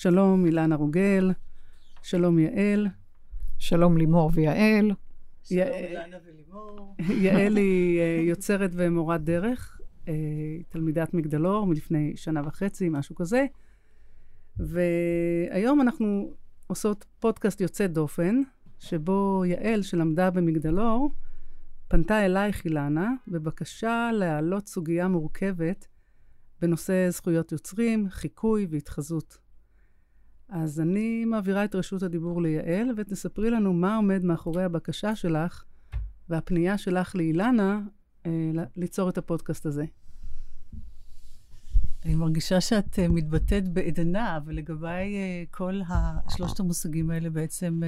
שלום אילנה רוגל, שלום יעל. שלום לימור ויעל. שלום אילנה ולימור. יעל היא יוצרת ומורת דרך, תלמידת מגדלור מלפני שנה וחצי, משהו כזה. והיום אנחנו עושות פודקאסט יוצא דופן, שבו יעל שלמדה במגדלור, פנתה אלייך אילנה בבקשה להעלות סוגיה מורכבת בנושא זכויות יוצרים, חיקוי והתחזות. אז אני מעבירה את רשות הדיבור ליעל, ותספרי לנו מה עומד מאחורי הבקשה שלך והפנייה שלך לאילנה ליצור את הפודקאסט הזה. אני מרגישה שאת מתבטאת בעדנה, ולגבי כל שלושת המושגים האלה בעצם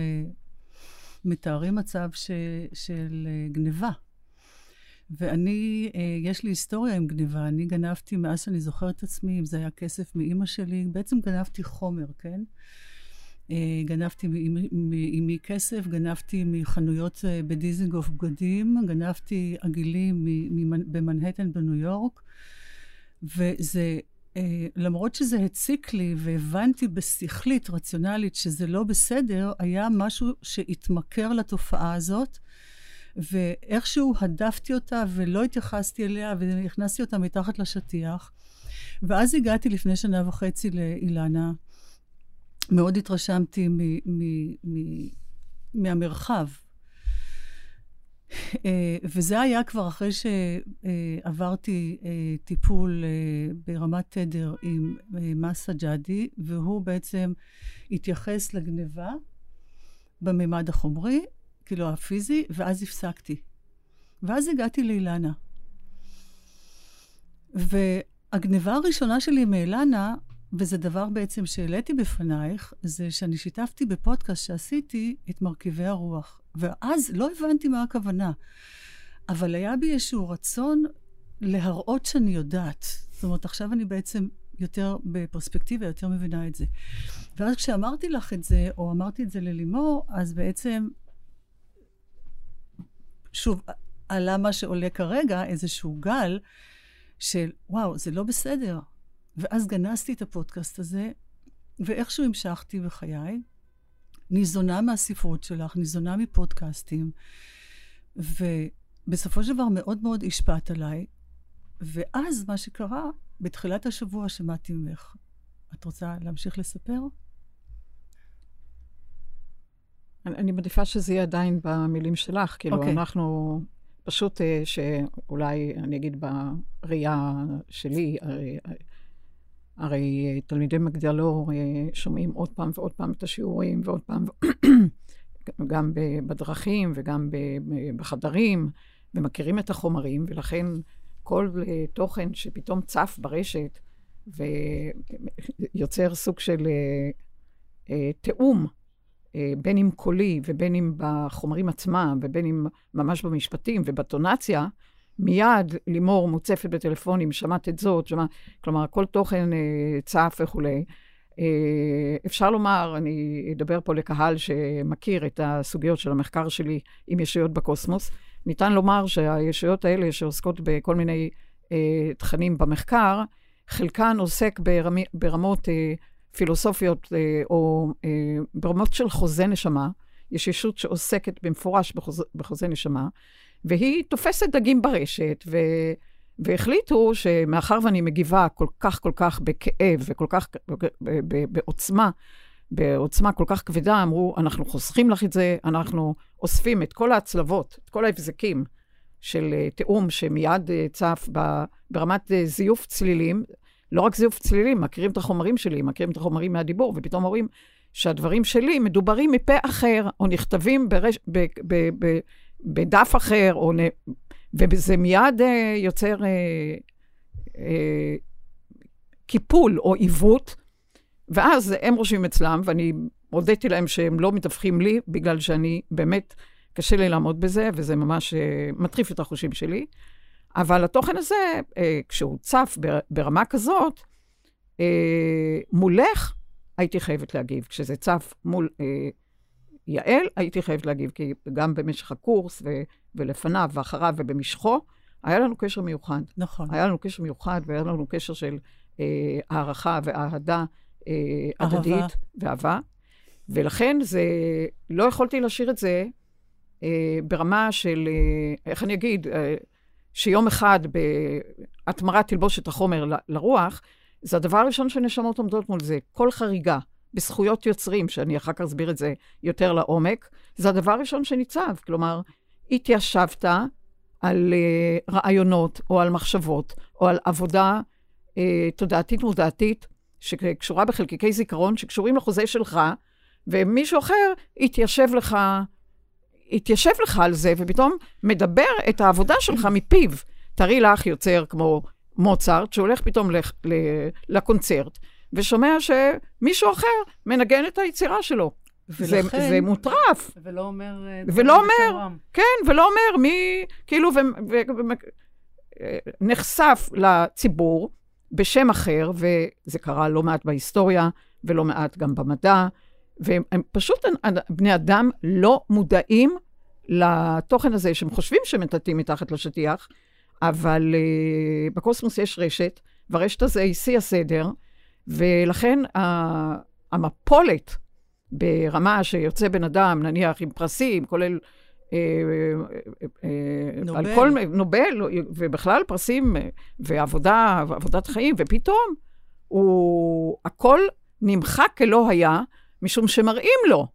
מתארים מצב של גניבה. ואני, יש לי היסטוריה עם גניבה, אני גנבתי מאז שאני זוכרת את עצמי, אם זה היה כסף מאמא שלי, בעצם גנבתי חומר, כן? גנבתי מאמי כסף, גנבתי מחנויות בדיזנגוף בגדים, גנבתי עגילים במנהטן בניו יורק, וזה, למרות שזה הציק לי והבנתי בשכלית רציונלית שזה לא בסדר, היה משהו שהתמכר לתופעה הזאת, ואיכשהו הדפתי אותה ולא התייחסתי אליה והכנסתי אותה מתחת לשטיח. ואז הגעתי לפני שנה וחצי לאילנה, מאוד התרשמתי מהמרחב. וזה היה כבר אחרי שעברתי טיפול ברמת תדר עם מס אג'די, והוא בעצם התייחס לגניבה בממד החומרי, כאילו הפיזי, ואז הפסקתי. ואז הגעתי לאילנה. והגניבה הראשונה שלי מאילנה, וזה דבר בעצם שהעליתי בפנייך, זה שאני שיתפתי בפודקאסט שעשיתי את מרכיבי הרוח. ואז לא הבנתי מה הכוונה. אבל היה בי איזשהו רצון להראות שאני יודעת. זאת אומרת, עכשיו אני בעצם יותר בפרספקטיבה, יותר מבינה את זה. ואז כשאמרתי לך את זה, או אמרתי את זה ללימור, אז בעצם שוב, עלה מה שעולה כרגע, איזשהו גל של, וואו, זה לא בסדר. ואז גנסתי את הפודקאסט הזה, ואיכשהו המשכתי בחיי, ניזונה מהספרות שלך, ניזונה מפודקאסטים, ובסופו של דבר מאוד מאוד השפעת עליי, ואז מה שקרה, בתחילת השבוע שמעתי ממך. את רוצה להמשיך לספר? אני מעדיפה שזה יהיה עדיין במילים שלך, כאילו אנחנו פשוט, שאולי אני אגיד בראייה שלי, הרי תלמידי מגדלור שומעים עוד פעם ועוד פעם את השיעורים, ועוד פעם, גם בדרכים וגם בחדרים, ומכירים את החומרים, ולכן כל תוכן שפתאום צף ברשת, ויוצר סוג של תאום, בין אם קולי ובין אם בחומרים עצמם ובין אם ממש במשפטים ובטונציה, מיד לימור מוצפת בטלפונים, שמעת את זאת, כלומר, כל תוכן צף וכולי. אפשר לומר, אני אדבר פה לקהל שמכיר את הסוגיות של המחקר שלי עם ישויות בקוסמוס, ניתן לומר שהישויות האלה שעוסקות בכל מיני תכנים במחקר, חלקן עוסק ברמות פילוסופיות או ברמות של חוזה נשמה. יש ישות שעוסקת במפורש בחוזה נשמה, והיא תופסת דגים ברשת, והחליטו שמאחר ואני מגיבה כל כך בכאב, וכל כך בעוצמה כל כך כבדה, אמרו, אנחנו חוסכים לך את זה, אנחנו אוספים את כל ההצלבות, את כל ההבזקים של תאום שמיד צף ברמת זיוף צלילים, לא רק זיוף צלילים, מכירים את החומרים שלי, מכירים את החומרים מהדיבור, ופתאום אומרים שהדברים שלי מדוברים מפה אחר, או נכתבים בדף אחר, וזה מיד יוצר קיפול או עיוות, ואז הם רושמים אצלם, ואני הודיתי להם שהם לא מתווכחים לי, בגלל שאני באמת קשה לי לעמוד בזה, וזה ממש מטריף את החושים שלי. אבל התוכן הזה, כשהוא צף ברמה כזאת, מולך הייתי חייבת להגיב. כשזה צף מול יעל, הייתי חייבת להגיב, כי גם במשך הקורס ולפניו ואחריו ובמשכו, היה לנו קשר מיוחד. נכון. היה לנו קשר מיוחד, והיה לנו קשר של הערכה ואהדה הדדית ואהבה, ולכן זה, לא יכולתי לשיר את זה ברמה של, איך אני אגיד, שיום אחד בהתמרה תלבוש את החומר לרוח, זה הדבר הראשון שנשמות עומדות מול זה. כל חריגה בזכויות יוצרים, שאני אחר כך אסביר את זה יותר לעומק, זה הדבר הראשון שניצב. כלומר, התיישבת על רעיונות או על מחשבות או על עבודה תודעתית מודעתית שקשורה בחלקיקי זיכרון שקשורים לחוזה שלך, ומישהו אחר התיישב לך על זה, ופתאום מדבר את העבודה שלך מפיו. תראי לך יוצר כמו מוצרט, שהולך פתאום לקונצרט, ושומע שמישהו אחר מנגן את היצירה שלו. ולכן, זה מוטרף. ולא אומר, כן, ולא אומר, מי, כאילו, נחשף לציבור בשם אחר, וזה קרה לא מעט בהיסטוריה, ולא מעט גם במדע, והם פשוט, בני אדם לא מודעים לתוכן הזה, שהם חושבים שמטאטים מתחת לשטיח, אבל בקוסמוס יש רשת, והרשת הזה היא שיא הסדר, ולכן המפולת ברמה שיוצא בן אדם, נניח עם פרסים, כולל נובל, ובכלל פרסים ועבודה, עבודת חיים, ופתאום הכל נמחק כלא היה, משום שמראים לו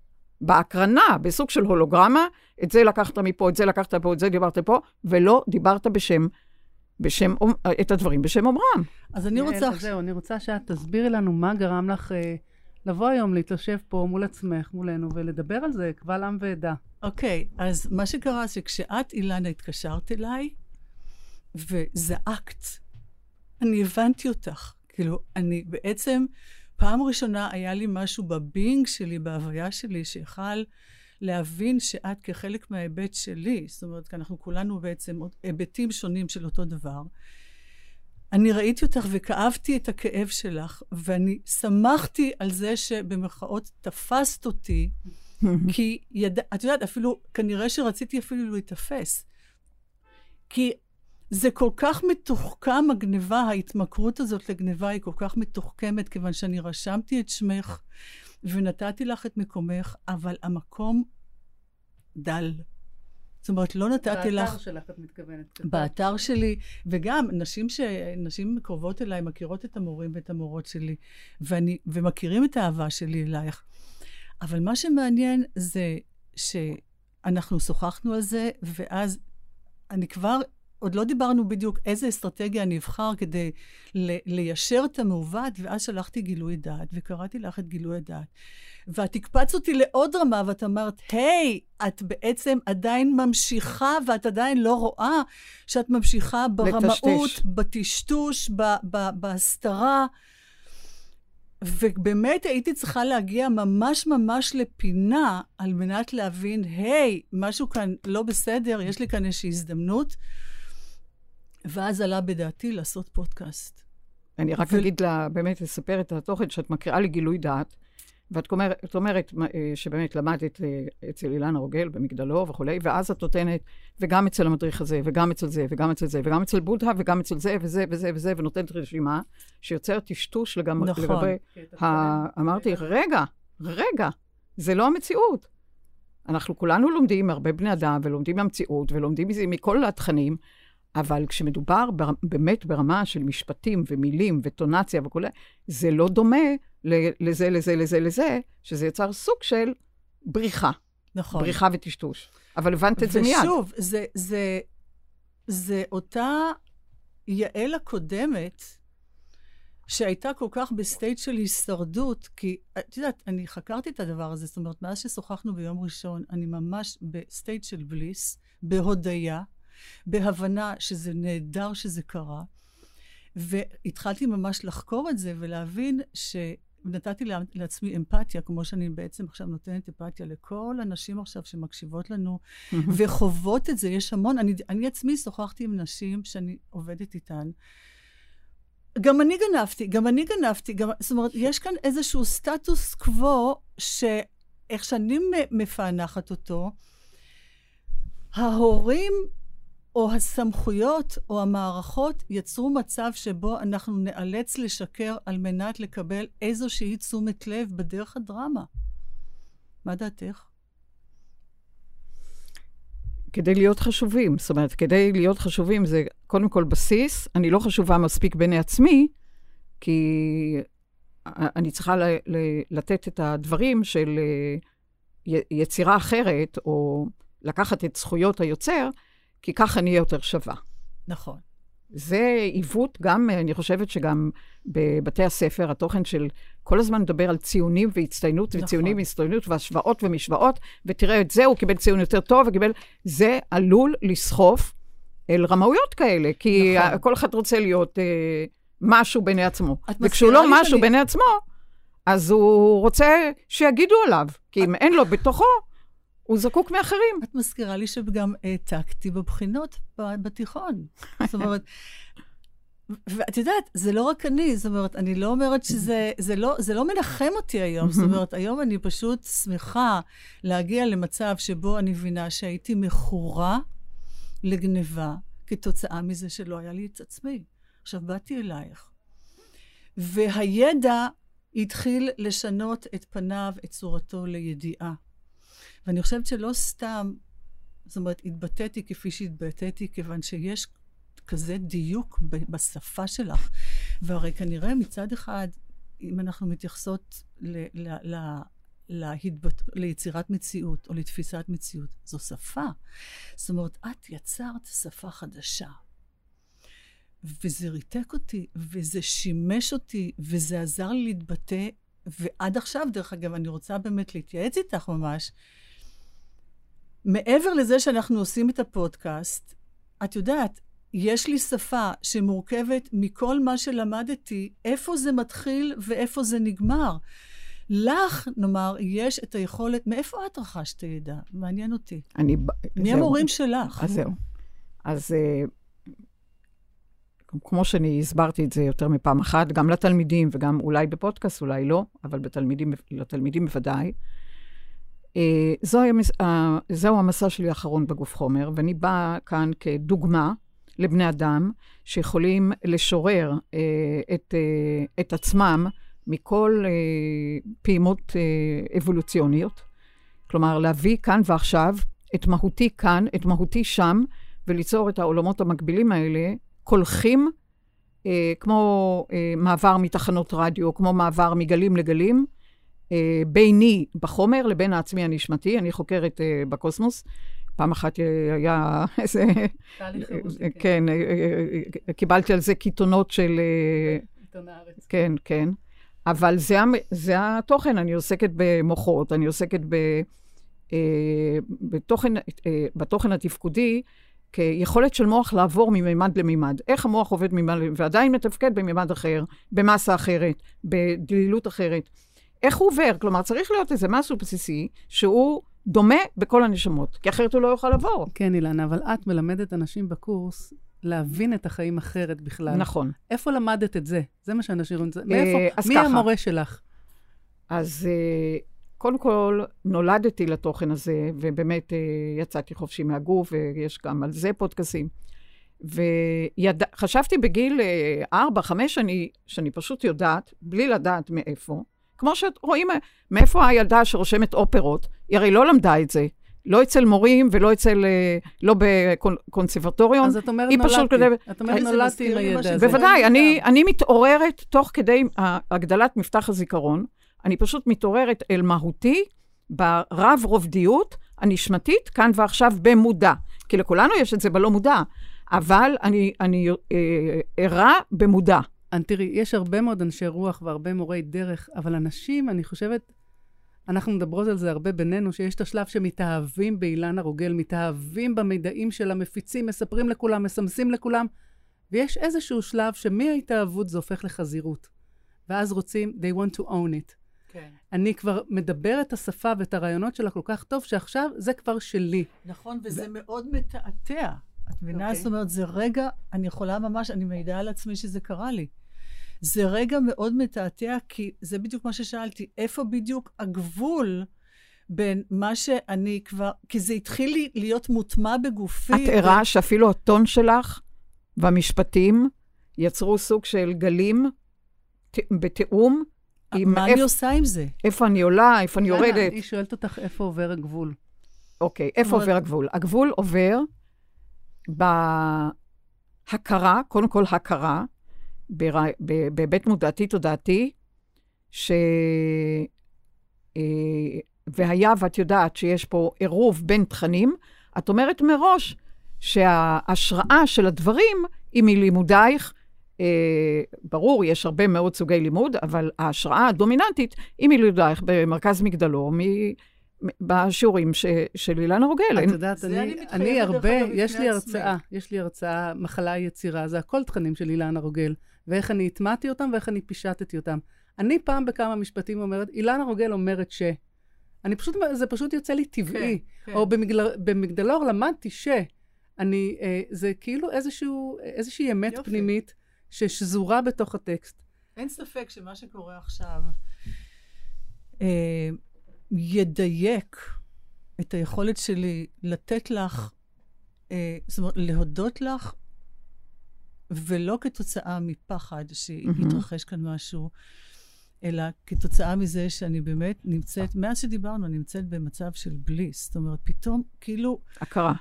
בהקרנה, בסוג של הולוגרמה, את זה לקחת מפה, את זה לקחת פה, את זה דיברת פה, ולא דיברת בשם את הדברים בשם אומרם. אז אני רוצה שאת תסבירי לנו מה גרם לך לבוא היום להתיישב פה מול עצמך, מולנו, ולדבר על זה קבל עם ועדה. אוקיי, אז מה שקרה שכשאת, אילנה, התקשרת אליי וזעקת, אני הבנתי אותך. כאילו, אני בעצם, פעם ראשונה היה לי משהו בבינג שלי, בהוויה שלי, שיכל להבין שאת כחלק מההיבט שלי, זאת אומרת, כי אנחנו כולנו בעצם היבטים שונים של אותו דבר. אני ראיתי אותך וכאבתי את הכאב שלך, ואני שמחתי על זה שבמרכאות תפסת אותי, כי את יודעת, אפילו, כנראה שרציתי אפילו להתאפס. כי זה כל כך מתוחכם, הגניבה, ההתמכרות הזאת לגניבה היא כל כך מתוחכמת, כיוון שאני רשמתי את שמך ונתתי לך את מקומך, אבל המקום דל. זאת אומרת, לא נתתי לך... באתר שלך את מתכוונת. באתר שלי, וגם נשים קרובות אליי מכירות את המורים ואת המורות שלי, ומכירים את האהבה שלי אלייך. אבל מה שמעניין זה שאנחנו שוחחנו על זה, ואז אני כבר... עוד לא דיברנו בדיוק איזה אסטרטגיה אני אבחר כדי ליישר את המעוות, ואז שלחתי גילוי דעת, וקראתי לך את גילוי הדעת. ואת הקפצת אותי לעוד רמה, ואת אמרת, היי, את בעצם עדיין ממשיכה, ואת עדיין לא רואה שאת ממשיכה ברמאות, בטשטוש, בהסתרה. ובאמת הייתי צריכה להגיע ממש ממש לפינה, על מנת להבין, היי, משהו כאן לא בסדר, יש לי כאן איזושהי הזדמנות. ואז עלה בדעתי לעשות פודקאסט. אני רק אגיד לה, באמת לספר את התוכן, שאת מקריאה לגילוי דעת, ואת אומרת שבאמת למדת אצל אילנה רוגל במגדלור וכו', ואז את נותנת, וגם אצל המדריך הזה, וגם אצל זה, וגם אצל זה, וגם אצל בודהה, וגם אצל זה, וזה, וזה, וזה, ונותנת רשימה, שיוצרת טשטוש לגמרי. נכון. אמרתי, רגע, זה לא המציאות. אנחנו כולנו לומדים, הרבה בני אדם, ולומדים מהמציאות, ולומדים מכל התכנים, אבל כשמדובר באמת ברמה של משפטים ומילים וטונציה וכל זה, זה לא דומה לזה, לזה, לזה, לזה, שזה יצר סוג של בריחה. נכון. בריחה וטשטוש. אבל הבנת את זה מיד. ושוב, זה אותה יעל הקודמת, שהייתה כל כך בסטייט של הישרדות, כי, את יודעת, אני חקרתי את הדבר הזה, זאת אומרת, מאז ששוחחנו ביום ראשון, אני ממש בסטייט של בליס, בהודעה, בהבנה שזה נהדר שזה קרה, והתחלתי ממש לחקור את זה ולהבין שנתתי לעצמי אמפתיה, כמו שאני בעצם עכשיו נותנת אמפתיה לכל הנשים עכשיו שמקשיבות לנו וחוות את זה. יש המון, אני עצמי שוחחתי עם נשים שאני עובדת איתן, גם אני גנבתי, זאת אומרת, יש כאן איזשהו סטטוס קוו שאיך שאני מפענחת אותו, ההורים או הסמכויות או המערכות יצרו מצב שבו אנחנו נאלץ לשקר על מנת לקבל איזושהי תשומת לב בדרך הדרמה. מה דעתך? כדי להיות חשובים, זאת אומרת, כדי להיות חשובים זה קודם כל בסיס, אני לא חשובה מספיק בעיני עצמי, כי אני צריכה לתת את הדברים של יצירה אחרת, או לקחת את זכויות היוצר, כי כך אני יותר שווה. נכון. זה עיוות גם, אני חושבת שגם בבתי הספר, התוכן של כל הזמן מדבר על ציונים והצטיינות, נכון. וציונים והצטיינות והשוואות ומשוואות, ותראה את זה, הוא קיבל ציון יותר טוב, וקיבל, זה עלול לסחוף אל רמאויות כאלה, כי נכון. כל אחד רוצה להיות משהו בעיני עצמו. וכשהוא לא משהו בעיני עצמו, אז הוא רוצה שיגידו עליו, כי אם אין לו בתוכו, הוא זקוק מאחרים. את מזכירה לי שגם העתקתי בבחינות בתיכון. זאת אומרת, ואת יודעת, זה לא רק אני, זאת אומרת, אני לא אומרת שזה, זה לא מנחם אותי היום, זאת אומרת, היום אני פשוט שמחה להגיע למצב שבו אני מבינה שהייתי מכורה לגניבה, כתוצאה מזה שלא היה לי את עצמי. עכשיו, באתי אלייך. והידע התחיל לשנות את פניו, את צורתו לידיעה. ואני חושבת שלא סתם, זאת אומרת, התבטאתי כפי שהתבטאתי, כיוון שיש כזה דיוק בשפה שלך. והרי כנראה מצד אחד, אם אנחנו מתייחסות ליצירת מציאות, או לתפיסת מציאות, זו שפה. זאת אומרת, את יצרת שפה חדשה. וזה ריתק אותי, וזה שימש אותי, וזה עזר לי להתבטא, ועד עכשיו, דרך אגב, אני רוצה באמת להתייעץ איתך ממש, מעבר לזה שאנחנו עושים את הפודקאסט, את יודעת, יש לי שפה שמורכבת מכל מה שלמדתי, איפה זה מתחיל ואיפה זה נגמר. לך, נאמר, יש את היכולת, מאיפה את רכשת ידע? מעניין אותי. מי המורים שלך? אז זהו. אז כמו שאני הסברתי את זה יותר מפעם אחת, גם לתלמידים וגם אולי בפודקאסט, אולי לא, אבל לתלמידים בוודאי, זהו המסע שלי האחרון בגוף חומר, ואני באה כאן כדוגמה לבני אדם שיכולים לשורר את עצמם מכל פעימות אבולוציוניות. כלומר, להביא כאן ועכשיו את מהותי כאן, את מהותי שם, וליצור את העולמות המקבילים האלה, קולחים, כמו מעבר מתחנות רדיו, כמו מעבר מגלים לגלים, ביני בחומר לבין העצמי הנשמתי. אני חוקרת בקוסמוס. פעם אחת היה איזה... כן, קיבלתי על זה קיתונות של... עיתון הארץ. כן, כן. אבל זה התוכן. אני עוסקת במוחות, אני עוסקת בתוכן התפקודי, כיכולת של מוח לעבור מממד לממד. איך המוח עובד מממד, ועדיין מתפקד בממד אחר, במסה אחרת, בדלילות אחרת. איך הוא עובר? כלומר, צריך להיות איזה משהו בסיסי, שהוא דומה בכל הנשמות, כי אחרת הוא לא יוכל לעבור. כן, אילנה, אבל את מלמדת אנשים בקורס להבין את החיים אחרת בכלל. נכון. איפה למדת את זה? זה מה שאנשים רואים את זה. מי המורה שלך? אז קודם כל, נולדתי לתוכן הזה, ובאמת יצאתי חופשי מהגוף, ויש גם על זה פודקאסים. וחשבתי בגיל 4-5 שאני פשוט יודעת, בלי לדעת מאיפה, כמו שאת רואים, מאיפה הילדה שרושמת אופרות, היא הרי לא למדה את זה. לא אצל מורים ולא אצל, לא בקונסרבטוריון. אז את אומרת נולדתי. את אומרת נולדתי עם הידע הזה. בוודאי, אני מתעוררת תוך כדי הגדלת מפתח הזיכרון. אני פשוט מתעוררת אל מהותי, ברב רובדיות הנשמתית, כאן ועכשיו במודע. כי לכולנו יש את זה בלא מודע, אבל אני ערה במודע. תראי, יש הרבה מאוד אנשי רוח והרבה מורי דרך, אבל אנשים, אני חושבת, אנחנו מדברות על זה הרבה בינינו, שיש את השלב שמתאהבים באילנה רוגל, מתאהבים במידעים שלה, מפיצים, מספרים לכולם, מסמסים לכולם, ויש איזשהו שלב שמההתאהבות זה הופך לחזירות. ואז רוצים, they want to own it. כן. אני כבר מדברת את השפה ואת הרעיונות שלה כל כך טוב, שעכשיו זה כבר שלי. נכון, וזה מאוד מתעתע. את מבינה, okay. זאת אומרת, זה רגע, אני יכולה ממש, אני מעידה על עצמי שזה קרה לי. זה רגע מאוד מתעתע, כי זה בדיוק מה ששאלתי, איפה בדיוק הגבול בין מה שאני כבר, כי זה התחיל לי להיות מוטמע בגופי. את ערה שאפילו הטון שלך והמשפטים יצרו סוג של גלים בתיאום. מה אני עושה עם זה? איפה אני עולה, איפה אני יורדת? היא שואלת אותך איפה עובר הגבול. אוקיי, איפה עובר הגבול? הגבול עובר בהכרה, קודם כל הכרה, בבית מודעתי, תודעתי, והיה ואת יודעת שיש פה עירוב בין תכנים, את אומרת מראש שההשראה של הדברים היא מלימודייך, ברור, יש הרבה מאוד סוגי לימוד, אבל ההשראה הדומיננטית היא מלימודייך במרכז מגדלור, בשיעורים של אילנה רוגל. את יודעת, אני הרבה, יש לי הרצאה, מחלה יצירה, זה הכל תכנים של אילנה רוגל, ואיך אני התמעתי אותם ואיך אני פישטתי אותם. אני פעם בכמה משפטים אומרת, אילנה רוגל אומרת ש... אני פשוט, זה פשוט יוצא לי טבעי. כן, או כן. במגדלור למדתי שאני, זה כאילו איזושהי אמת יופי. פנימית ששזורה בתוך הטקסט. אין ספק שמה שקורה עכשיו ידייק את היכולת שלי לתת לך, זאת אומרת, להודות לך, ולא כתוצאה מפחד שיתרחש כאן משהו, אלא כתוצאה מזה שאני באמת נמצאת, מאז שדיברנו, נמצאת במצב של בליס. זאת אומרת, פתאום כאילו... הכרה.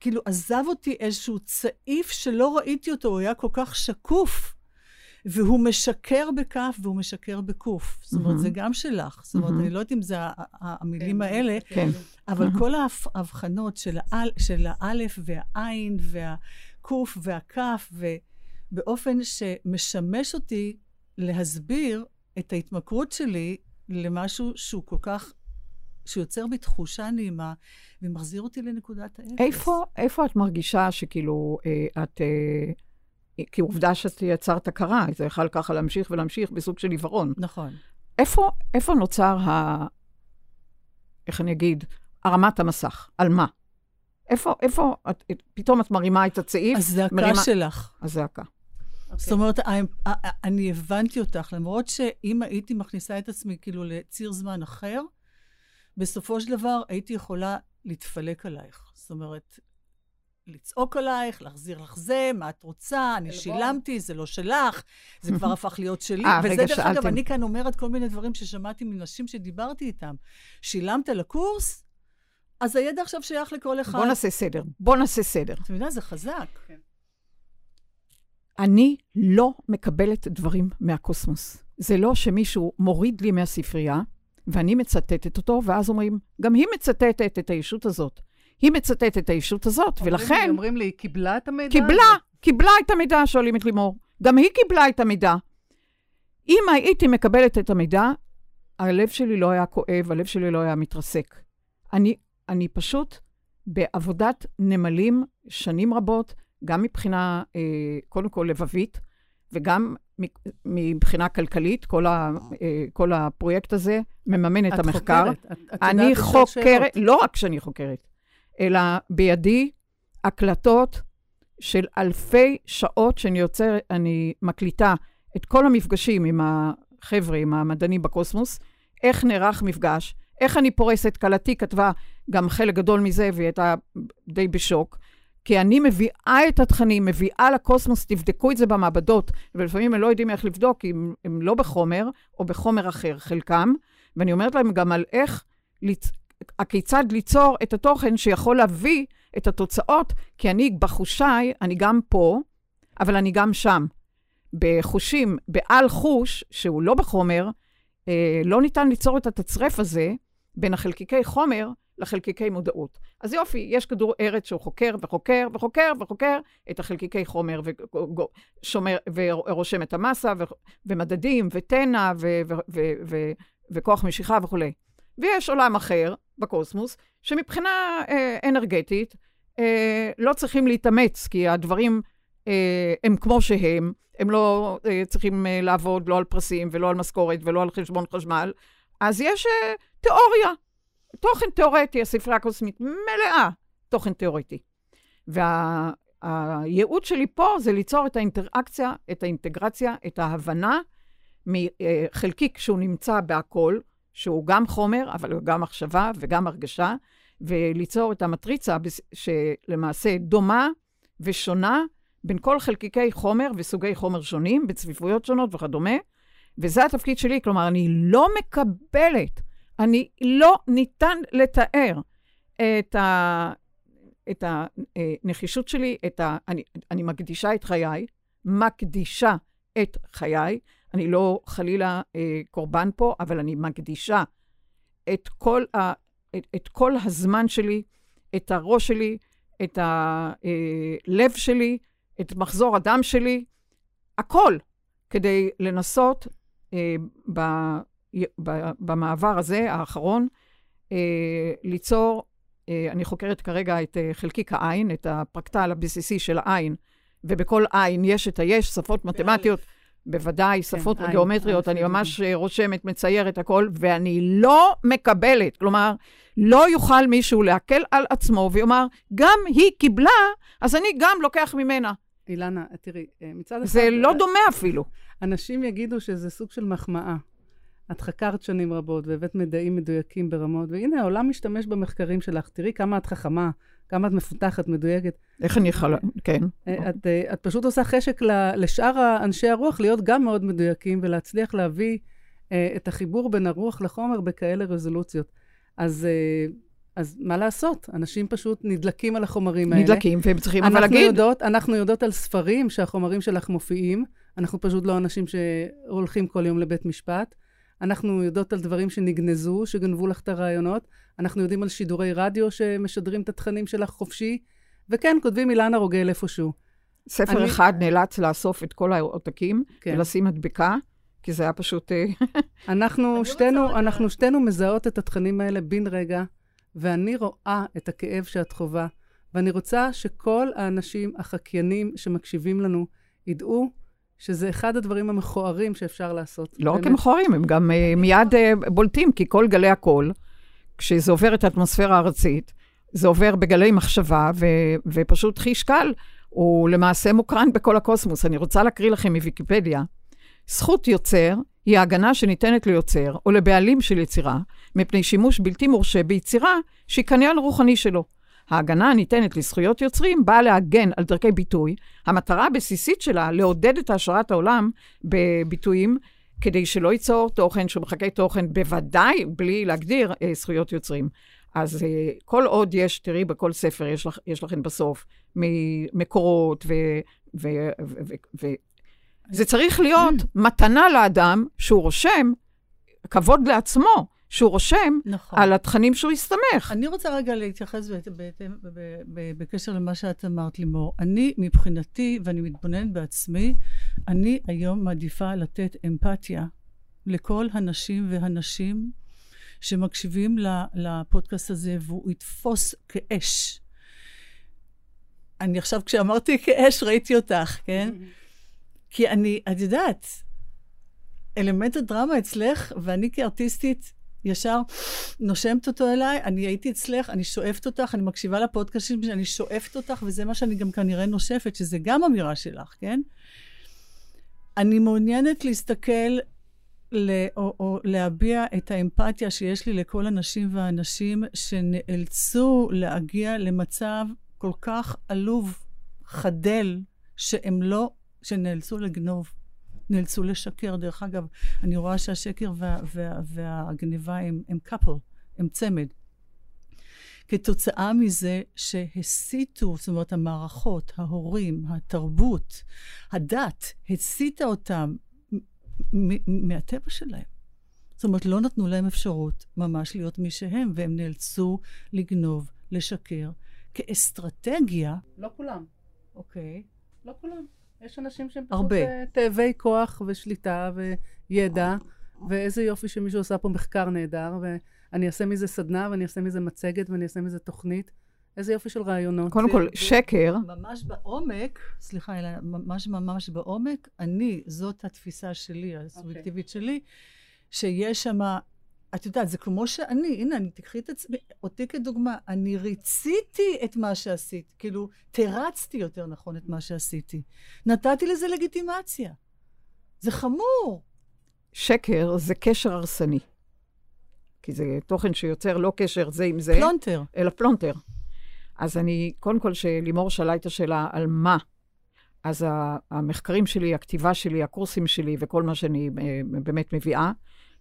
כאילו עזב אותי איזשהו צעיף שלא ראיתי אותו, הוא היה כל כך שקוף, והוא משקר בכף והוא משקר בקוף. זאת אומרת, זה גם שלך. זאת אומרת, אני לא יודעת אם זה המילים האלה, אבל כל ההבחנות של האלף והעין והקוף והכף, ובאופן שמשמש אותי להסביר את ההתמכרות שלי למשהו שהוא כל כך, שיוצר בי תחושה נעימה, ומחזיר אותי לנקודת האפס. איפה את מרגישה שכאילו את... כי עובדה שאת יצרת הכרה, זה יכל ככה להמשיך ולהמשיך בסוג של עיוורון. נכון. איפה נוצר איך אני אגיד, הרמת המסך? על מה? איפה פתאום את מרימה את הצעיף? הזעקה שלך. הזעקה. זאת אומרת, אני הבנתי אותך, למרות שאם הייתי מכניסה את עצמי כאילו לציר זמן אחר, בסופו של דבר הייתי יכולה להתפלק עלייך. זאת אומרת, לצעוק עלייך, להחזיר לך זה, מה את רוצה, אני שילמתי, זה לא שלך, זה כבר הפך להיות שלי. וזה דרך אגב, אני כאן אומרת כל מיני דברים ששמעתי מנשים שדיברתי איתם. שילמת לקורס, אז הידע עכשיו שייך לכל אחד. בוא נעשה סדר. אתה יודע, זה חזק. אני לא מקבלת דברים מהקוסמוס. זה לא שמישהו מוריד לי מהספרייה, ואני מצטטת אותו, ואז אומרים, גם היא מצטטת את הישות הזאת. היא מצטטת את הישות הזאת, ולכן... אומרים לי, היא קיבלה את המידע? קיבלה את המידע, שואלים את לימור. גם היא קיבלה את המידע. אם הייתי מקבלת את המידע, הלב שלי לא היה כואב, הלב שלי לא היה מתרסק. אני פשוט בעבודת נמלים שנים רבות, גם מבחינה, קודם כל לבבית, וגם מבחינה כלכלית, כל הפרויקט הזה מממן את המחקר. אני חוקרת, לא רק שאני חוקרת, אלא בידי הקלטות של אלפי שעות אני מקליטה את כל המפגשים עם החבר'ה, עם המדענים בקוסמוס, איך נערך מפגש, איך אני פורסת, קלטי כתבה גם חלק גדול מזה, והיא הייתה די בשוק, כי אני מביאה את התכנים, מביאה לקוסמוס, תבדקו את זה במעבדות, ולפעמים הם לא יודעים איך לבדוק, אם הם לא בחומר, או בחומר אחר, חלקם, ואני אומרת להם גם על איך הכיצד ליצור את התוכן שיכול להביא את התוצאות, כי אני בחושיי, אני גם פה, אבל אני גם שם. בחושים, בעל חוש, שהוא לא בחומר, לא ניתן ליצור את התצרף הזה, בין החלקיקי חומר לחלקיקי מודעות. אז יופי, יש כדור ארץ שהוא חוקר וחוקר וחוקר וחוקר את החלקיקי חומר, ושומר, ורושם את המסה, ומדדים, וטנא, וכוח משיכה וכו'. ויש עולם אחר בקוסמוס, שמבחינה אנרגטית לא צריכים להתאמץ, כי הדברים הם כמו שהם, הם לא צריכים לעבוד לא על פרסים ולא על משכורת ולא על חשבון חשמל, אז יש תיאוריה, תוכן תיאורטי, הספרייה הקוסמית מלאה תוכן תיאורטי. והייעוד שלי פה זה ליצור את האינטראקציה, את האינטגרציה, את ההבנה מחלקיק שהוא נמצא בהכל, שהוא גם חומר, אבל הוא גם מחשבה וגם הרגשה, וליצור את המטריצה שלמעשה דומה ושונה בין כל חלקיקי חומר וסוגי חומר שונים, בצפיפויות שונות וכדומה, וזה התפקיד שלי, כלומר, אני לא מקבלת, אני לא ניתן לתאר את הנחישות שלי, אני מקדישה את חיי, אני לא חלילה קורבן פה, אבל אני מקדישה את כל, את כל הזמן שלי, את הראש שלי, את הלב שלי, את מחזור הדם שלי, הכל, כדי לנסות במעבר הזה, האחרון, ליצור, אני חוקרת כרגע את חלקיק העין, את הפרקטל הבסיסי של העין, ובכל עין יש את היש, שפות מתמטיות, בוודאי, שפות גיאומטריות, אני ממש רושמת, מציירת הכל, ואני לא מקבלת, כלומר, לא יוכל מישהו להקל על עצמו, ויאמר, גם היא קיבלה, אז אני גם לוקח ממנה. אילנה, תראי, מצד אחד... זה לא דומה אפילו. אנשים יגידו שזה סוג של מחמאה. את חקרת שנים רבות, והבאת מדעים מדויקים ברמות, והנה, העולם משתמש במחקרים שלך. תראי כמה את חכמה, כמה את מפותחת, מדויקת. איך אני יכולה, כן. את פשוט עושה חשק לשאר אנשי הרוח, להיות גם מאוד מדויקים, ולהצליח להביא את החיבור בין הרוח לחומר בכאלה רזולוציות. אז מה לעשות? אנשים פשוט נדלקים על החומרים האלה. נדלקים, והם צריכים אבל להגיד. אנחנו יודעות על ספרים שהחומרים שלך מופיעים, אנחנו פשוט לא אנשים שהולכים כל יום לבית משפט, אנחנו יודעות על דברים שנגנזו, שגנבו לך את הרעיונות, אנחנו יודעים על שידורי רדיו שמשדרים את התכנים שלך חופשי, וכן, כותבים אילנה רוגל איפשהו. ספר אחד נאלץ לאסוף את כל העותקים, ולשים מדבקה, כי זה היה פשוט... אנחנו שתינו מזהות את התכנים האלה בין רגע, ואני רואה את הכאב שאת חובה, ואני רוצה שכל האנשים החקיינים שמקשיבים לנו ידעו שזה אחד הדברים המכוערים שאפשר לעשות. לא רק המכוערים, הם גם מיד בולטים, כי כל גלי הקול, כשזה עובר את האטמוספירה הארצית, זה עובר בגלי מחשבה, ופשוט חיש קל, הוא למעשה מוקרן בכל הקוסמוס. אני רוצה להקריא לכם מוויקיפדיה. זכות יוצר היא ההגנה שניתנת ליוצר, או לבעלים של יצירה, מפני שימוש בלתי מורשה ביצירה, שהיא קניין רוחני שלו. ההגנה הניתנת לזכויות יוצרים באה להגן על דרכי ביטוי. המטרה הבסיסית שלה לעודד את העשרת העולם בביטויים, כדי שלא ייצור תוכן, שמחקי תוכן, בוודאי בלי להגדיר זכויות יוצרים. אז כל עוד יש, תראי, בכל ספר יש לכם בסוף, ממקורות זה צריך להיות מתנה לאדם שהוא רושם, כבוד לעצמו, שהוא רושם על התכנים שהוא יסתמך. אני רוצה רגע להתייחס בקשר למה שאת אמרת, לימור. אני מבחינתי, ואני מתבונן בעצמי, אני היום מעדיפה לתת אמפתיה לכל הנשים והנשים שמקשיבים לפודקאסט הזה, והוא יתפוס כאש. אני עכשיו כשאמרתי כאש ראיתי אותך, כן? כי אני, את יודעת, אלמנט הדרמה אצלך, ואני כארטיסטית ישר נושמת אותו אליי, אני הייתי אצלך, אני שואפת אותך, אני מקשיבה לפודקאסטים, אני שואפת אותך, וזה מה שאני גם כנראה נושפת, שזה גם אמירה שלך, כן? אני מעוניינת להסתכל, או להביע את האמפתיה שיש לי לכל הנשים והאנשים, שנאלצו להגיע למצב כל כך עלוב, חדל, שנאלצו לגנוב, נאלצו לשקר. דרך אגב, אני רואה שהשקר והגניבה הם קאפל, הם צמד. כתוצאה מזה שהסיתו, זאת אומרת, המערכות, ההורים, התרבות, הדת, הסיתה אותם מהטבע שלהם. זאת אומרת, לא נתנו להם אפשרות ממש להיות מי שהם, והם נאלצו לגנוב, לשקר, כאסטרטגיה. לא כולם. אוקיי. לא כולם. יש אנשים שהם פשוט תאבי כוח ושליטה וידע, ואיזה יופי שמישהו עושה פה מחקר נהדר, ואני אעשה מזה סדנה, ואני אעשה מזה מצגת, ואני אעשה מזה תוכנית. איזה יופי של רעיונות. קודם כל, שקר. ממש בעומק, סליחה, אלא ממש בעומק, זאת התפיסה שלי, הסובייקטיבית שלי, שיש שם, את יודעת, זה כמו שאני, הנה, אני תקחי את עצמי, אותי כדוגמה, אני ריציתי את מה שעשיתי, כאילו, תרצתי יותר נכון את מה שעשיתי. נתתי לזה לגיטימציה. זה חמור. שקר זה קשר הרסני. כי זה תוכן שיוצר לא קשר זה עם זה. פלונטר. אלא פלונטר. אז אני, קודם כל, שלימור שאלה את השאלה על מה. אז המחקרים שלי, הכתיבה שלי, הקורסים שלי, וכל מה שאני באמת מביאה,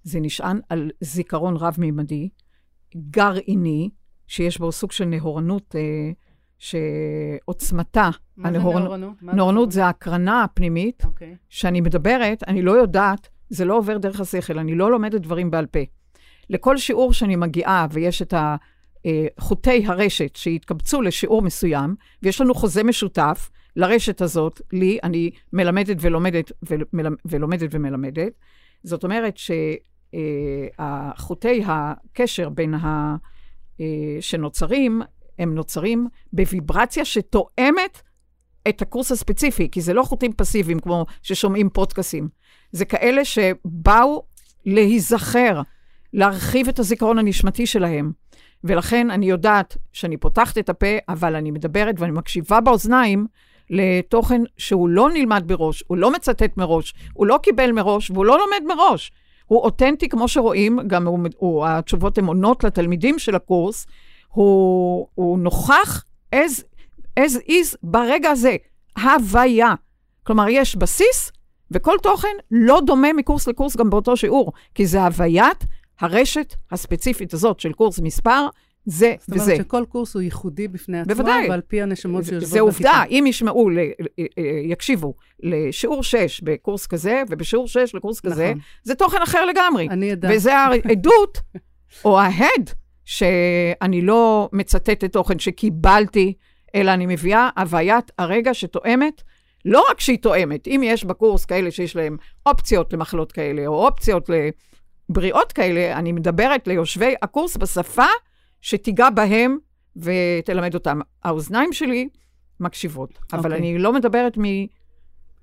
זה נשען על זיכרון רב-מימדי, גרעיני, שיש בו סוג של נהורנות, שעוצמתה... מה זה נהורנות? נהורנות זה הקרנה הפנימית, שאני מדברת, אני לא יודעת, זה לא עובר דרך השכל, אני לא לומדת דברים בעל פה. לכל שיעור שאני מגיעה, ויש את חוטי הרשת שהתקבצו לשיעור מסוים, ויש לנו חוזה משותף לרשת הזאת, לי, אני מלמדת ולומדת, ולומדת ומלמדת. זאת אומרת שהחוטי הקשר בין שנוצרים, הם נוצרים בוויברציה שתואמת את הקורס הספציפי, כי זה לא חוטים פסיביים כמו ששומעים פודקאסים. זה כאלה שבאו להיזכר, להרחיב את הזיכרון הנשמתי שלהם. ולכן אני יודעת שאני פותחת את הפה, אבל אני מדברת ואני מקשיבה באוזניים לתוכן שהוא לא נלמד בראש, הוא לא מצטט מראש, הוא לא קיבל מראש והוא לא לומד מראש. הוא אותנטי, כמו שרואים, גם התשובות הן עונות לתלמידים של הקורס, הוא נוכח as is ברגע הזה, הוויה. כלומר, יש בסיס, וכל תוכן לא דומה מקורס לקורס גם באותו שיעור, כי זה הוויית הרשת הספציפית הזאת של קורס מספר, זה וזה. זאת אומרת שכל קורס הוא ייחודי בפני עצמו, בוודאי. ועל פי הנשמות שיושבות. זה עובדה, אם ישמעו, יקשיבו לשיעור 6 בקורס כזה, ובשיעור 6 לקורס כזה, זה תוכן אחר לגמרי. אני יודע. וזה העדות, או ההד, שאני לא מצטטת תוכן שקיבלתי, אלא אני מביאה הוויית הרגע שתואמת, לא רק שהיא תואמת, אם יש בקורס כאלה שיש להם אופציות למחלות כאלה, או אופציות לבריאות כאלה, אני מדברת ליושבי הקורס בשפה שתיגע בהם ותלמד אותם. האוזניים שלי מקשיבות, אבל אני לא מדברת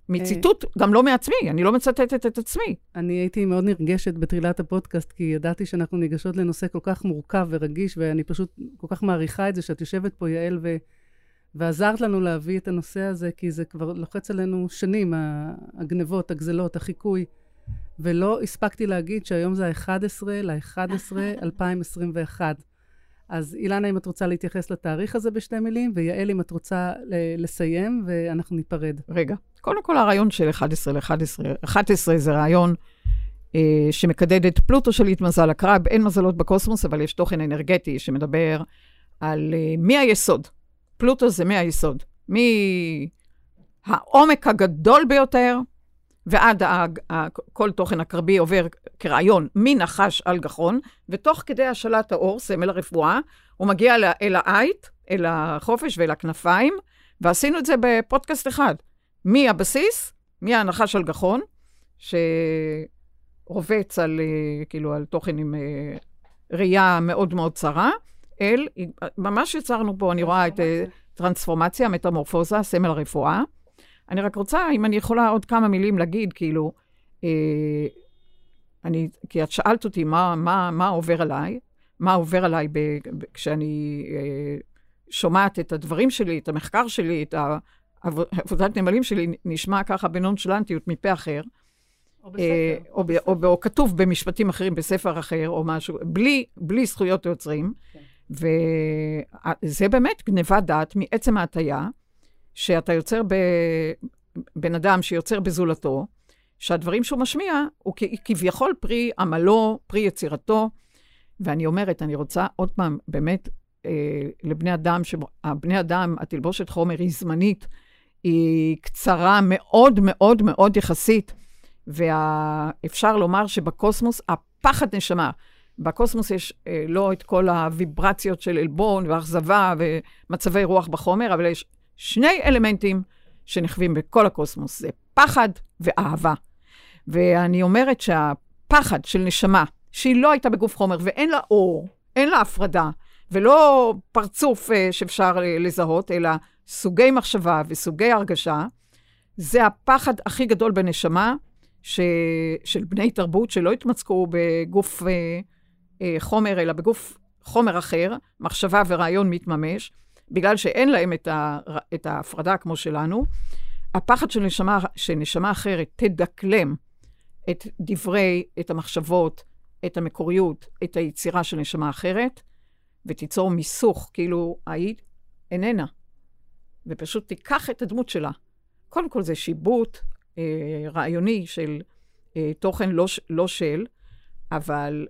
מציטוט, גם לא מעצמי, אני לא מצטטת את עצמי. אני הייתי מאוד נרגשת בתחילת הפודקאסט, כי ידעתי שאנחנו ניגשות לנושא כל כך מורכב ורגיש, ואני פשוט כל כך מעריכה את זה, שאת יושבת פה, יעל, ועזרת לנו להביא את הנושא הזה, כי זה כבר לוחץ עלינו שנים, הגנבות, הגזלות, החיקוי, ולא הספקתי להגיד שהיום זה ה-11/11/2021. אז אילנה, אם את רוצה להתייחס לתאריך הזה בשתי מילים, ויעל, אם את רוצה לסיים, ואנחנו ניפרד. רגע, קודם כל הרעיון של 11 זה רעיון שמקדד את פלוטו שליט מזל הקרב, אין מזלות בקוסמוס, אבל יש תוכן אנרגטי שמדבר על מהיסוד. פלוטו זה מהיסוד, מהעומק הגדול ביותר, ועד כל תוכן הקרבי עובר כרעיון מנחש על גחון, ותוך כדי השלט האור, סמל הרפואה, הוא מגיע אל העית, אל החופש ואל הכנפיים, ועשינו את זה בפודקאסט אחד. מי הבסיס, מי הנחש על גחון, שרובץ על תוכן עם ראייה מאוד מאוד צרה, אל, ממש יצרנו פה, אני רואה את טרנספורמציה, מטמורפוזה, סמל הרפואה. אני רק רוצה, אם אני יכולה עוד כמה מילים להגיד, כי את שאלת אותי מה עובר עליי, מה עובר עליי כשאני שומעת את הדברים שלי, את המחקר שלי, את עבודת נמלים שלי, נשמע ככה בנונשלנטיות מפה אחר, או כתוב במשפטים אחרים, בספר אחר, או משהו, בלי זכויות יוצרים, וזה באמת גניבת דעת מעצם ההטיה, שאתה יוצר בן אדם שיוצר בזולתו, שהדברים שהוא משמיע הוא כביכול פרי עמלו, פרי יצירתו, ואני אומרת, אני רוצה עוד פעם באמת לבני אדם, שבני אדם, התלבושת חומר היא זמנית, היא קצרה מאוד מאוד מאוד יחסית, ואפשר לומר שבקוסמוס הפחד נשמה, בקוסמוס יש לא את כל הוויברציות של אלבון והאכזבה ומצבי רוח בחומר, אבל יש שני אלמנטים שנחווים בכל הקוסמוס, זה פחד ואהבה. ואני אומרת שהפחד של נשמה, שהיא לא הייתה בגוף חומר, ואין לה אור, אין לה הפרדה, ולא פרצוף שאפשר לזהות, אלא סוגי מחשבה וסוגי הרגשה, זה הפחד הכי גדול בנשמה, של בני תרבות שלא התמצקו בגוף חומר, אלא בגוף חומר אחר, מחשבה ורעיון מתממש, בגלל שאין להם את ההפרדה כמו שלנו, הפחד של נשמה אחרת תדקלם את המחשבות, את המקוריות, את היצירה של נשמה אחרת, ותיצור מיסוך, כאילו היא איננה. ופשוט תיקח את הדמות שלה. קודם כל זה שיבוט רעיוני של תוכן לא של, אבל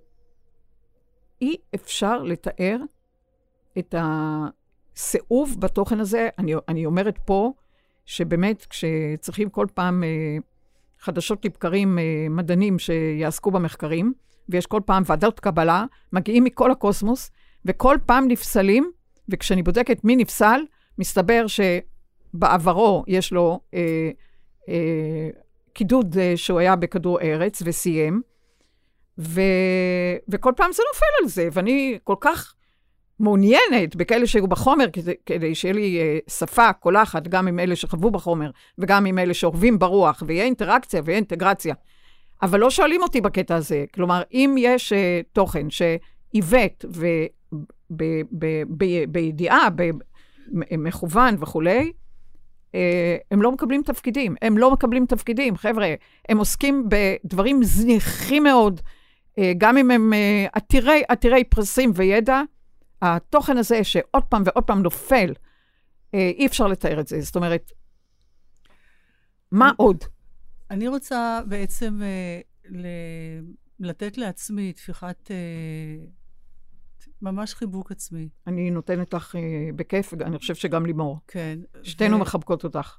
אי אפשר לתאר את הסיאוב בתוכן הזה. אני אומרת פה, שבאמת כשצריכים כל פעם חדשות לבקרים מדענים שיעסקו במחקרים, ויש כל פעם ועדות קבלה, מגיעים מכל הקוסמוס, וכל פעם נפסלים, וכשאני בודקת מי נפסל, מסתבר שבעברו יש לו קידוד שהוא היה בכדור ארץ וסיים, וכל פעם זה נופל על זה, ואני כל כך מעוניינת בכאלה שהיו בחומר, כדי שיהיה לי שפה קולחת, גם עם אלה שחוו בחומר, וגם עם אלה שאוהבים ברוח, ויהיה אינטראקציה ויהיה אינטגרציה. אבל לא שואלים אותי בקטע הזה. כלומר, אם יש תוכן שאיבט בידיעה, מכוון וכו', הם לא מקבלים תפקידים. הם לא מקבלים תפקידים, חבר'ה. הם עוסקים בדברים זניחים מאוד, גם אם הם עתירי פרסים וידע, התוכן הזה שעוד פעם ועוד פעם נופל, אי אפשר לתאר את זה. זאת אומרת, מה עוד? אני רוצה בעצם לתת לעצמי תפיחת, ממש חיבוק עצמי. אני נותנת לך בכיף, אני חושב שגם לימור. כן. שתינו מחבקות אותך.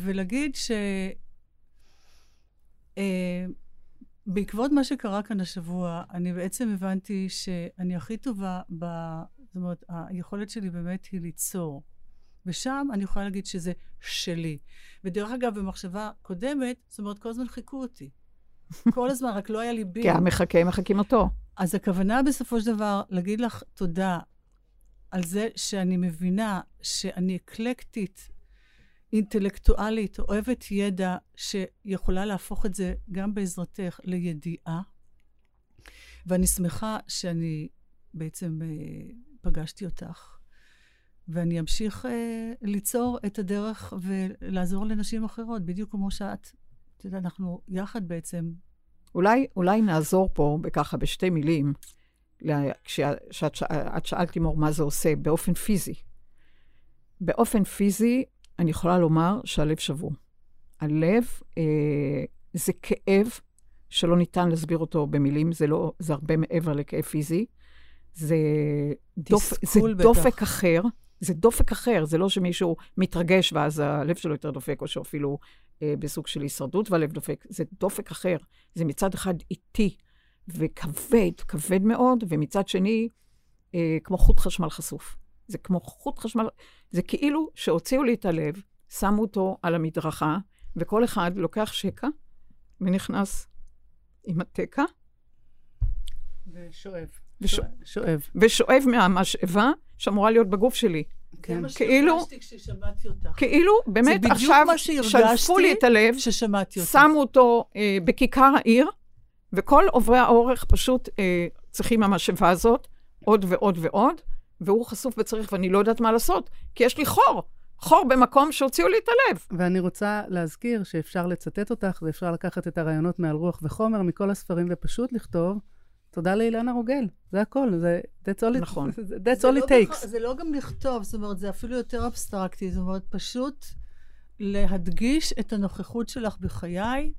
ולהגיד ש... בעקבות מה שקרה כאן השבוע, אני בעצם הבנתי שאני הכי טובה, זאת אומרת, היכולת שלי באמת היא ליצור. ושם אני יכולה להגיד שזה שלי. ודרך אגב, במחשבה קודמת, זאת אומרת, כל הזמן חיכו אותי. כל הזמן, רק לא היה לי בי. כן, מחכים אותו. אז הכוונה בסופו של דבר, להגיד לך תודה על זה שאני מבינה שאני אקלקטית, אינטלקטואלית, אוהבת ידע שיכולה להפוך את זה גם בעזרתך לידיעה. ואני שמחה שאני בעצם פגשתי אותך. ואני אמשיך ליצור את הדרך ולעזור לנשים אחרות, בדיוק כמו שאת, אנחנו יחד בעצם. אולי נעזור פה בככה בשתי מילים, כשאת שאלת לימור מה זה עושה, באופן פיזי. באופן פיזי, אני יכולה לומר שהלב שבור. הלב זה כאב שלא ניתן להסביר אותו במילים, זה הרבה מעבר לכאב פיזי. זה דופק אחר, זה דופק אחר, זה לא שמישהו מתרגש ואז הלב שלו יותר דופק, או שאפילו בסוג של הישרדות והלב דופק, זה דופק אחר. זה מצד אחד איטי וכבד, כבד מאוד, ומצד שני כמו חוט חשמל חשוף. זה כמו חוט חשמל, זה כאילו שהוציאו לי את הלב, שמו אותו על המדרכה, וכל אחד לוקח שקע, ונכנס עם התקע. ושואב מהמשאבה שאמורה להיות בגוף שלי. זה מה שהרגשתי כששמעתי אותך. כאילו, באמת עכשיו שלפו לי את הלב, שמו אותו בכיכר העיר, וכל עוברי האורך פשוט צריכים המשאבה הזאת, עוד ועוד ועוד, והוא חשוף וצריך, ואני לא יודעת מה לעשות, כי יש לי חור במקום שהוציאו לי את הלב. ואני רוצה להזכיר שאפשר לצטט אותך, ואפשר לקחת את הרעיונות מעל רוח וחומר, מכל הספרים, ופשוט לכתוב, תודה לאילנה רוגל. זה הכל, זה that's all it takes. זה לא גם לכתוב, זאת אומרת, זה אפילו יותר אבסטרקטי, זאת אומרת, פשוט להדגיש את הנוכחות שלך בחיי,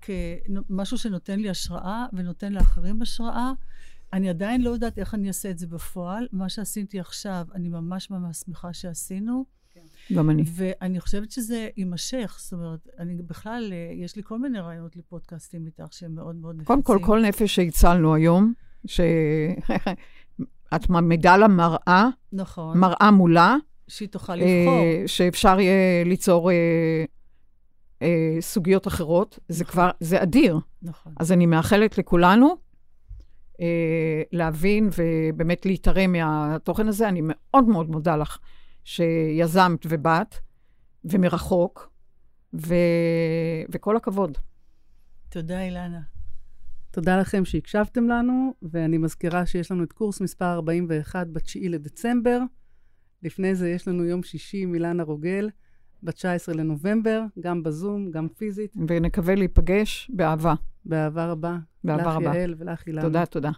כמשהו שנותן לי השראה, ונותן לאחרים השראה, אני עדיין לא יודעת איך אני אעשה את זה בפועל. מה שעשיתי עכשיו, אני ממש ממש שמחה שעשינו. גם אני. ואני חושבת שזה יימשך. זאת אומרת, אני בכלל, יש לי כל מיני רעיונות לפודקאסטים איתך שהם מאוד מאוד נפצים. קודם כל, כל נפש שהצלנו היום, שאת מעמידה לה מראה, נכון. מראה מולה. שהיא תוכל לבחור. שאפשר יהיה ליצור סוגיות אחרות. זה כבר, זה אדיר. נכון. אז אני מאחלת לכולנו, להבין ובאמת להתערם מהתוכן הזה. אני מאוד מאוד מודה לך שיזמת ובאת ומרחוק וכל הכבוד. תודה אילנה. תודה לכם שהקשבתם לנו, ואני מזכירה שיש לנו את קורס מספר 41 ב-9 לדצמבר. לפני זה יש לנו יום שישי עם אילנה רוגל ב-19 לנובמבר, גם בזום, גם פיזית. ונקווה להיפגש באהבה. בעבר הבא. בעבר הבא. לך יעל ולך אילנה. תודה, תודה.